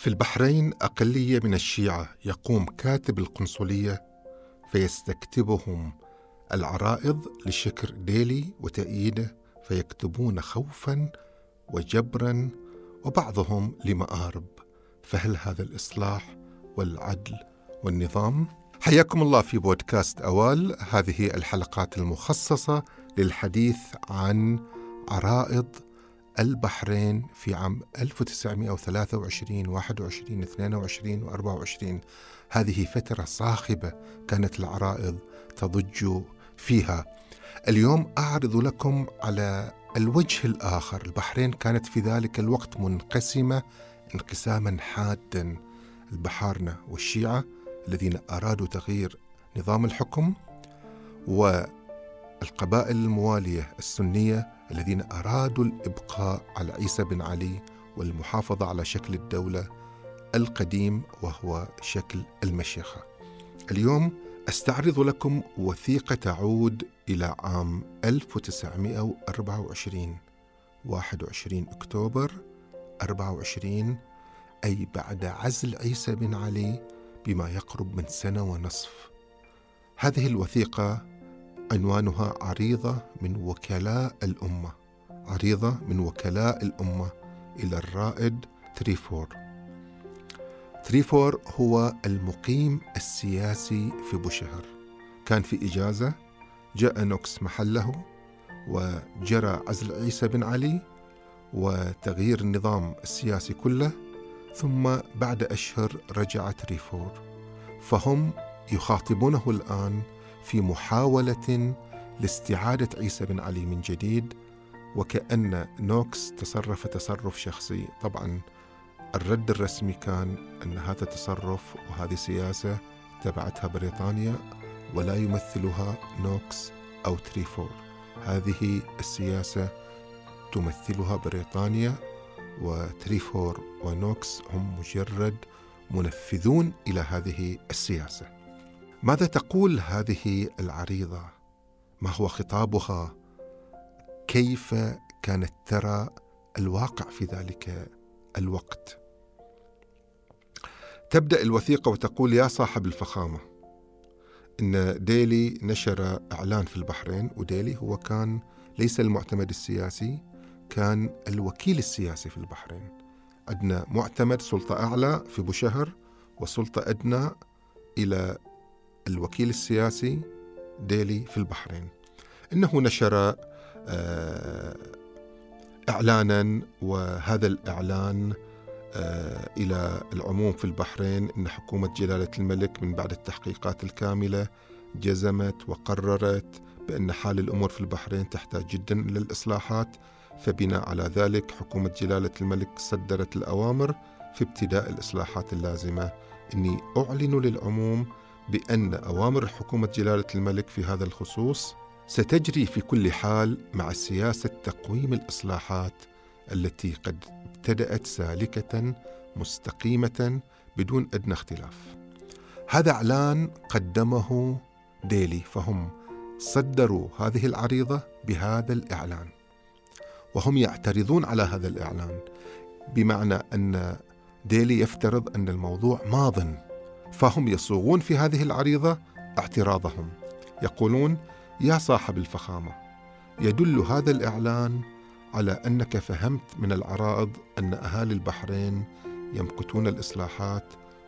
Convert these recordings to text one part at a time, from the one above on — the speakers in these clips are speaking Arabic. في البحرين أقلية من الشيعة يقوم كاتب القنصلية فيستكتبهم العرائض لشكر ديلي وتأييده، فيكتبون خوفاً وجبراً وبعضهم لمآرب. فهل هذا الإصلاح والعدل والنظام؟ حياكم الله في بودكاست أوال، هذه الحلقات المخصصة للحديث عن عرائض البحرين في عام 1923 21 22 24. هذه فترة صاخبة كانت العرائض تضج فيها. اليوم أعرض لكم على الوجه الآخر. البحرين كانت في ذلك الوقت منقسمة انقساما حادا، البحارنة والشيعة الذين أرادوا تغيير نظام الحكم، والقبائل الموالية السنية الذين أرادوا الإبقاء على عيسى بن علي والمحافظة على شكل الدولة القديم وهو شكل المشيخة. اليوم أستعرض لكم وثيقة تعود إلى عام 1924 21 أكتوبر 24، أي بعد عزل عيسى بن علي بما يقرب من سنة ونصف. هذه الوثيقة عنوانها عريضة من وكلاء الأمة إلى الرائد تريفور هو المقيم السياسي في بوشهر. كان في إجازة، جاء نوكس محله وجرى عزل عيسى بن علي وتغيير النظام السياسي كله، ثم بعد أشهر رجع تريفور. فهم يخاطبونه الآن في محاولة لاستعادة عيسى بن علي من جديد، وكأن نوكس تصرف تصرف شخصي. طبعا الرد الرسمي كان أن هذا تصرف وهذه سياسة تبعتها بريطانيا ولا يمثلها نوكس أو تريفور، هذه السياسة تمثلها بريطانيا، وتريفور ونوكس هم مجرد منفذون إلى هذه السياسة. ماذا تقول هذه العريضة؟ ما هو خطابها؟ كيف كانت ترى الواقع في ذلك الوقت؟ تبدأ الوثيقة وتقول: يا صاحب الفخامة، إن ديلي نشر إعلان في البحرين. وديلي هو كان ليس المعتمد السياسي، كان الوكيل السياسي في البحرين. عندنا معتمد سلطة أعلى في بوشهر وسلطة أدنى إلى الوكيل السياسي ديلي في البحرين. إنه نشر إعلانا، وهذا الإعلان إلى العموم في البحرين أن حكومة جلالة الملك من بعد التحقيقات الكاملة جزمت وقررت بأن حال الأمور في البحرين تحتاج جدا للإصلاحات، فبناء على ذلك حكومة جلالة الملك صدرت الأوامر في ابتداء الإصلاحات اللازمة. إني أعلن للعموم بأن أوامر حكومة جلالة الملك في هذا الخصوص ستجري في كل حال مع سياسة تقويم الإصلاحات التي قد ابتدأت سالكة مستقيمة بدون أدنى اختلاف. هذا إعلان قدمه ديلي، فهم صدروا هذه العريضة بهذا الإعلان، وهم يعترضون على هذا الإعلان، بمعنى أن ديلي يفترض أن الموضوع ماضٍ، فهم يصوغون في هذه العريضة اعتراضهم. يقولون: يا صاحب الفخامة، يدل هذا الإعلان على أنك فهمت من العرائض أن أهالي البحرين يمقتون الإصلاحات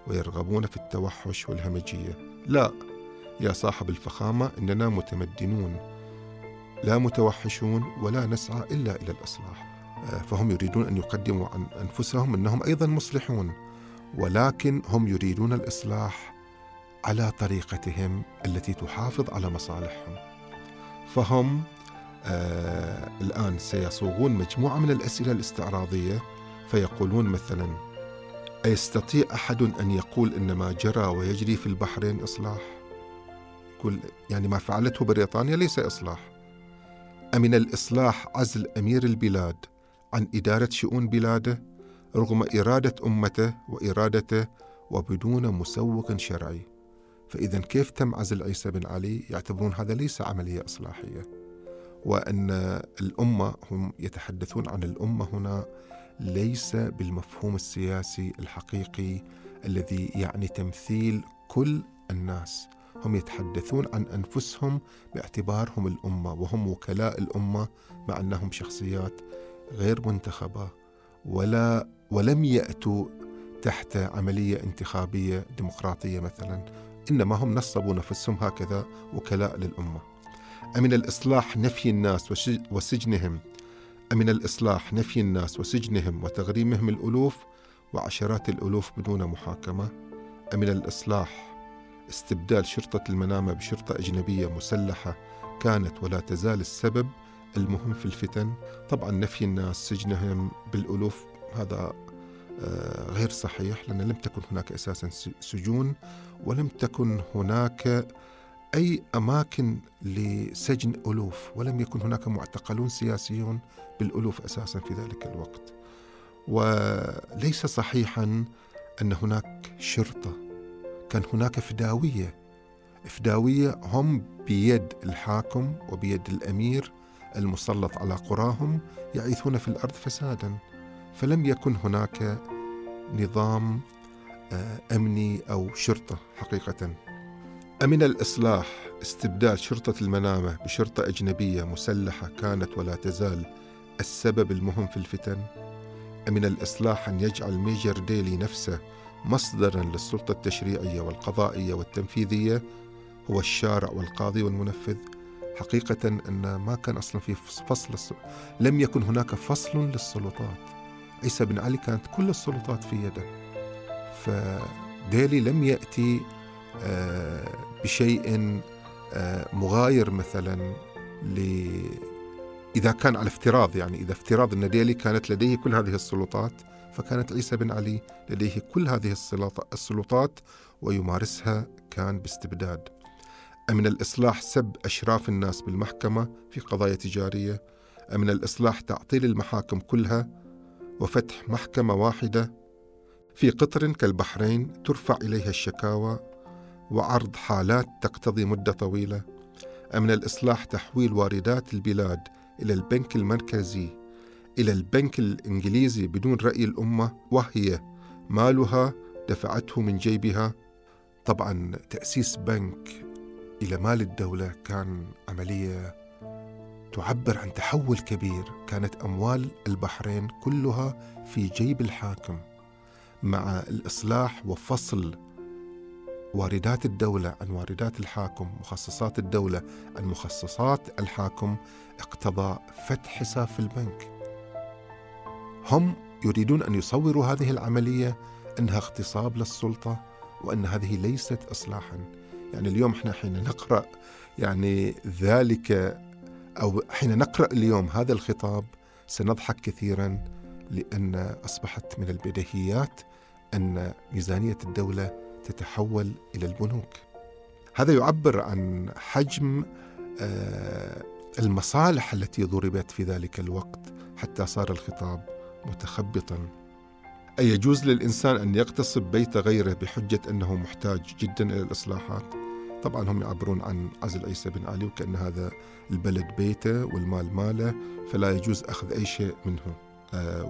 ويرغبون في التوحش والهمجية. لا يا صاحب الفخامة، إننا متمدنون لا متوحشون، ولا نسعى إلا إلى الإصلاح. فهم يريدون أن يقدموا عن أنفسهم أنهم أيضا مصلحون، ولكن هم يريدون الإصلاح على طريقتهم التي تحافظ على مصالحهم. فهم الآن سيصوغون مجموعة من الأسئلة الاستعراضية، فيقولون مثلا: أيستطيع أحد أن يقول إن ما جرى ويجري في البحرين إصلاح؟ يقول يعني ما فعلته بريطانيا ليس إصلاح. أمن الإصلاح عزل أمير البلاد عن إدارة شؤون بلاده رغم إرادة أمته وإرادته وبدون مسوق شرعي؟ فإذن كيف تم عزل عيسى بن علي؟ يعتبرون هذا ليس عملية إصلاحية. وأن الأمة، هم يتحدثون عن الأمة هنا، ليس بالمفهوم السياسي الحقيقي الذي يعني تمثيل كل الناس. هم يتحدثون عن أنفسهم باعتبارهم الأمة، وهم وكلاء الأمة، مع أنهم شخصيات غير منتخبة ولم يأتوا تحت عملية انتخابية ديمقراطية مثلا، إنما هم نصبوا نفسهم هكذا وكلاء للأمة. أمن الإصلاح نفي الناس وسجنهم، أمن الإصلاح نفي الناس وسجنهم وتغريمهم الألوف وعشرات الألوف بدون محاكمة. أمن الإصلاح استبدال شرطة المنامة بشرطة أجنبية مسلحة كانت ولا تزال السبب المهم في الفتن. طبعا نفي الناس سجنهم بالألوف هذا غير صحيح، لأن لم تكن هناك أساسا سجون، ولم تكن هناك أي أماكن لسجن ألوف، ولم يكن هناك معتقلون سياسيون بالألوف أساسا في ذلك الوقت. وليس صحيحا أن هناك شرطة، كان هناك إفداوية هم بيد الحاكم وبيد الأمير المسلط على قراهم يعيثون في الأرض فسادا، فلم يكن هناك نظام أمني أو شرطة حقيقة. أمن الإصلاح استبدال شرطة المنامة بشرطة أجنبية مسلحة كانت ولا تزال السبب المهم في الفتن. أمن الإصلاح أن يجعل ميجر ديلي نفسه مصدراً للسلطة التشريعية والقضائية والتنفيذية، هو الشارع والقاضي والمنفذ. حقيقة أن ما كان أصلاً في فصل، لم يكن هناك فصل للسلطات. عيسى بن علي كانت كل السلطات في يده، فديلي لم يأتي بشيء مغاير مثلاً إذا كان على افتراض، يعني إذا افتراض أن ديلي كانت لديه كل هذه السلطات، فكانت عيسى بن علي لديه كل هذه السلطات ويمارسها كان باستبداد. أمن الإصلاح سب أشراف الناس بالمحكمة في قضايا تجارية. أمن الإصلاح تعطيل المحاكم كلها وفتح محكمة واحدة في قطر كالبحرين ترفع إليها الشكاوى وعرض حالات تقتضي مدة طويلة. أمن الإصلاح تحويل واردات البلاد إلى البنك المركزي، إلى البنك الإنجليزي بدون رأي الأمة، وهي مالها دفعته من جيبها. طبعا تأسيس بنك إلى مال الدولة كان عملية تعبر عن تحول كبير. كانت أموال البحرين كلها في جيب الحاكم. مع الإصلاح وفصل واردات الدولة عن واردات الحاكم، مخصصات الدولة عن مخصصات الحاكم، اقتضى فتح حساب في البنك. هم يريدون أن يصوروا هذه العملية أنها اغتصاب للسلطة، وأن هذه ليست إصلاحا. يعني اليوم احنا حين نقرأ يعني ذلك، أو حين نقرأ اليوم هذا الخطاب، سنضحك كثيرا، لأن أصبحت من البديهيات أن ميزانية الدولة تتحول إلى البنوك. هذا يعبر عن حجم المصالح التي ضربت في ذلك الوقت، حتى صار الخطاب متخبطا. أيجوز للإنسان أن يغتصب بيت غيره بحجة أنه محتاج جدا إلى الإصلاحات؟ طبعا هم يعبرون عن عزل عيسى بن علي، وكأن هذا البلد بيته والمال ماله، فلا يجوز أخذ أي شيء منه.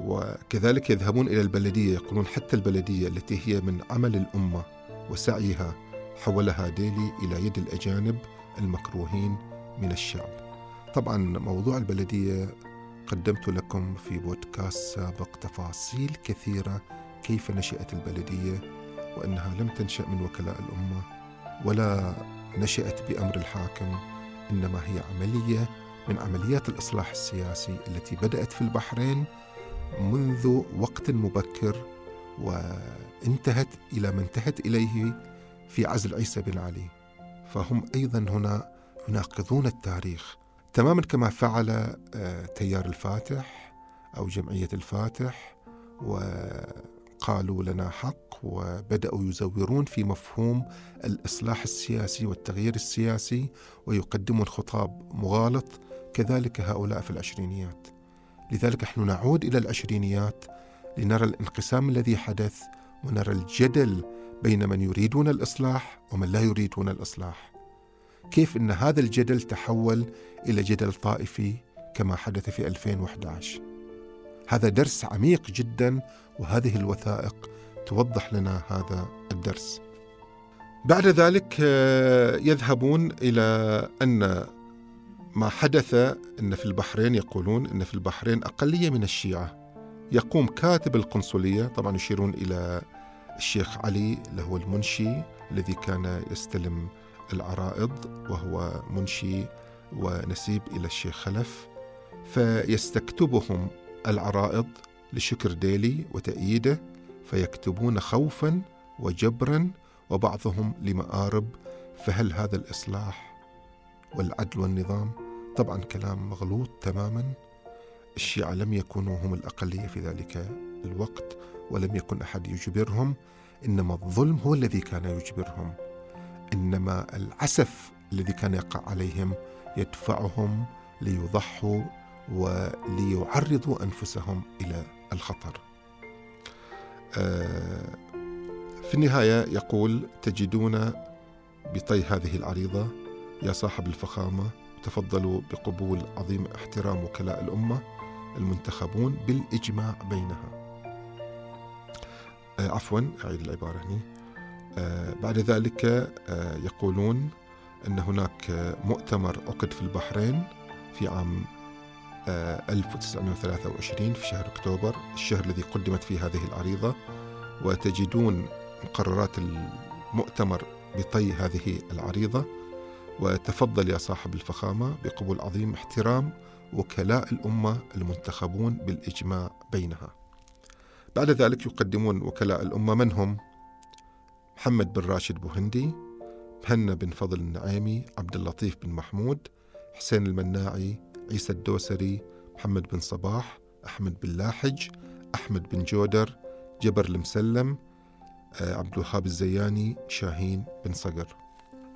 وكذلك يذهبون إلى البلدية، يقولون حتى البلدية التي هي من عمل الأمة وسعيها حولها ديلي إلى يد الأجانب المكروهين من الشعب. طبعا موضوع البلدية قدمت لكم في بودكاست سابق تفاصيل كثيرة كيف نشأت البلدية، وأنها لم تنشأ من وكلاء الأمة ولا نشأت بأمر الحاكم، إنما هي عملية من عمليات الإصلاح السياسي التي بدأت في البحرين منذ وقت مبكر وانتهت إلى ما انتهت إليه في عزل عيسى بن علي. فهم أيضا هنا يناقضون التاريخ تماما، كما فعل تيار الفاتح أو جمعية الفاتح، وقالوا لنا حق، وبدأوا يزورون في مفهوم الإصلاح السياسي والتغيير السياسي ويقدمون خطاب مغالط. كذلك هؤلاء في العشرينيات. لذلك نحن نعود إلى العشرينيات لنرى الانقسام الذي حدث، ونرى الجدل بين من يريدون الإصلاح ومن لا يريدون الإصلاح، كيف أن هذا الجدل تحول إلى جدل طائفي كما حدث في 2011. هذا درس عميق جدا، وهذه الوثائق توضح لنا هذا الدرس. بعد ذلك يذهبون إلى أن ما حدث أن في البحرين، يقولون أن في البحرين أقلية من الشيعة. يقوم كاتب القنصلية، طبعا يشيرون إلى الشيخ علي اللي هو المنشي الذي كان يستلم العرائض، وهو منشي ونسيب إلى الشيخ خلف، فيستكتبهم العرائض لشكر ديلي وتأييده، فيكتبون خوفا وجبرا وبعضهم لمآرب. فهل هذا الإصلاح والعدل والنظام؟ طبعا كلام مغلوط تماما. الشيعة لم يكونوا هم الأقلية في ذلك الوقت، ولم يكن أحد يجبرهم، إنما الظلم هو الذي كان يجبرهم، إنما العسف الذي كان يقع عليهم يدفعهم ليضحوا وليعرضوا أنفسهم إلى الخطر. في النهاية يقول: تجدون بطي هذه العريضة يا صاحب الفخامة، تفضلوا بقبول عظيم احترام وكلاء الأمة المنتخبون بالإجماع بينها. أعيد العبارة هنا. بعد ذلك يقولون أن هناك مؤتمر عقد في البحرين في عام 1923 في شهر أكتوبر، الشهر الذي قدمت فيه هذه العريضة، وتجدون مقررات المؤتمر بطي هذه العريضة: وتفضل يا صاحب الفخامة بقبول عظيم احترام وكلاء الأمة المنتخبون بالإجماع بينها. بعد ذلك يقدمون وكلاء الأمة، من هم؟ محمد بن راشد بوهندي، مهنا بن فضل النعيمي، عبد اللطيف بن محمود، حسين المناعي، عيسى الدوسري، محمد بن صباح، أحمد بن لاحج، أحمد بن جودر، جبر المسلم، عبد الوهاب الزياني، شاهين بن صقر.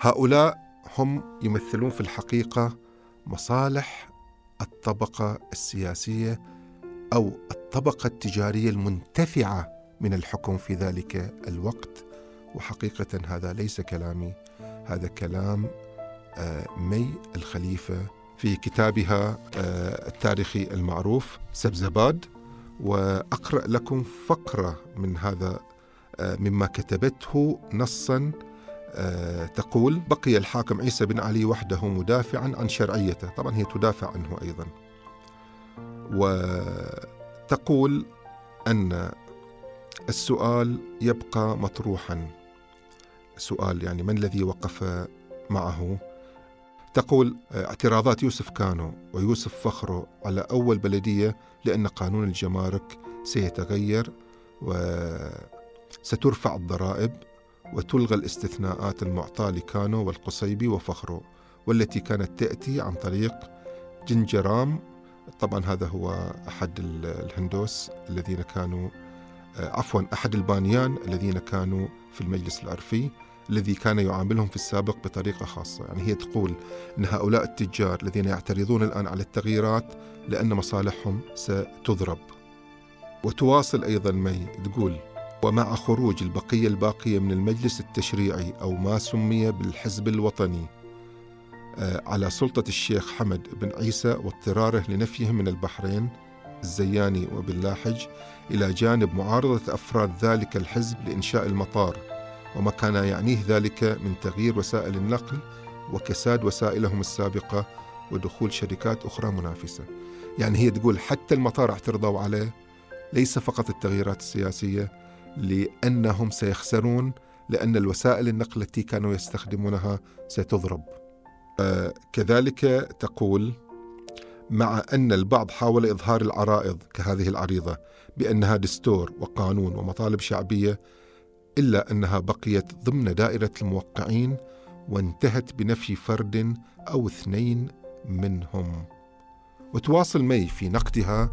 هؤلاء هم يمثلون في الحقيقة مصالح الطبقة السياسية أو الطبقة التجارية المنتفعة من الحكم في ذلك الوقت. وحقيقة هذا ليس كلامي، هذا كلام مي الخليفة في كتابها التاريخي المعروف سبزباد. وأقرأ لكم فقرة من هذا مما كتبته نصاً. تقول: بقي الحاكم عيسى بن علي وحده مدافعا عن شرعيته. طبعا هي تدافع عنه أيضا. وتقول أن السؤال يبقى مطروحا، سؤال يعني من الذي وقف معه. تقول: اعتراضات يوسف كانو ويوسف فخرو على أول بلدية لأن قانون الجمارك سيتغير وسترفع الضرائب وتلغى الاستثناءات المعطاة لكانو والقصيبي وفخرو، والتي كانت تأتي عن طريق جنجرام. طبعا هذا هو أحد الهندوس الذين كانوا، أحد البانيان الذين كانوا في المجلس العرفي، الذي كان يعاملهم في السابق بطريقة خاصة. يعني هي تقول أن هؤلاء التجار الذين يعترضون الآن على التغييرات لأن مصالحهم ستضرب. وتواصل أيضا مي، تقول: ومع خروج البقية من المجلس التشريعي أو ما سمي بالحزب الوطني على سلطة الشيخ حمد بن عيسى واضطراره لنفيهم من البحرين، الزياني وبن لاحج، إلى جانب معارضة أفراد ذلك الحزب لإنشاء المطار وما كان يعنيه ذلك من تغيير وسائل النقل وكساد وسائلهم السابقة ودخول شركات أخرى منافسة. يعني هي تقول حتى المطار اعترضوا عليه، ليس فقط التغييرات السياسية، لأنهم سيخسرون، لأن الوسائل النقل التي كانوا يستخدمونها ستضرب. كذلك تقول: مع أن البعض حاول إظهار العرائض كهذه العريضة بأنها دستور وقانون ومطالب شعبية، إلا أنها بقيت ضمن دائرة الموقعين وانتهت بنفي فرد أو اثنين منهم. وتواصل مي في نقدها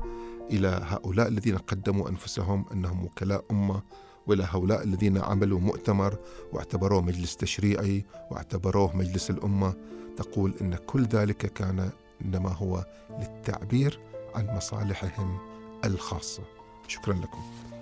إلى هؤلاء الذين قدموا أنفسهم أنهم وكلاء أمة، وإلى هؤلاء الذين عملوا مؤتمر واعتبروه مجلس تشريعي واعتبروه مجلس الأمة. تقول إن كل ذلك كان إنما هو للتعبير عن مصالحهم الخاصة. شكرا لكم.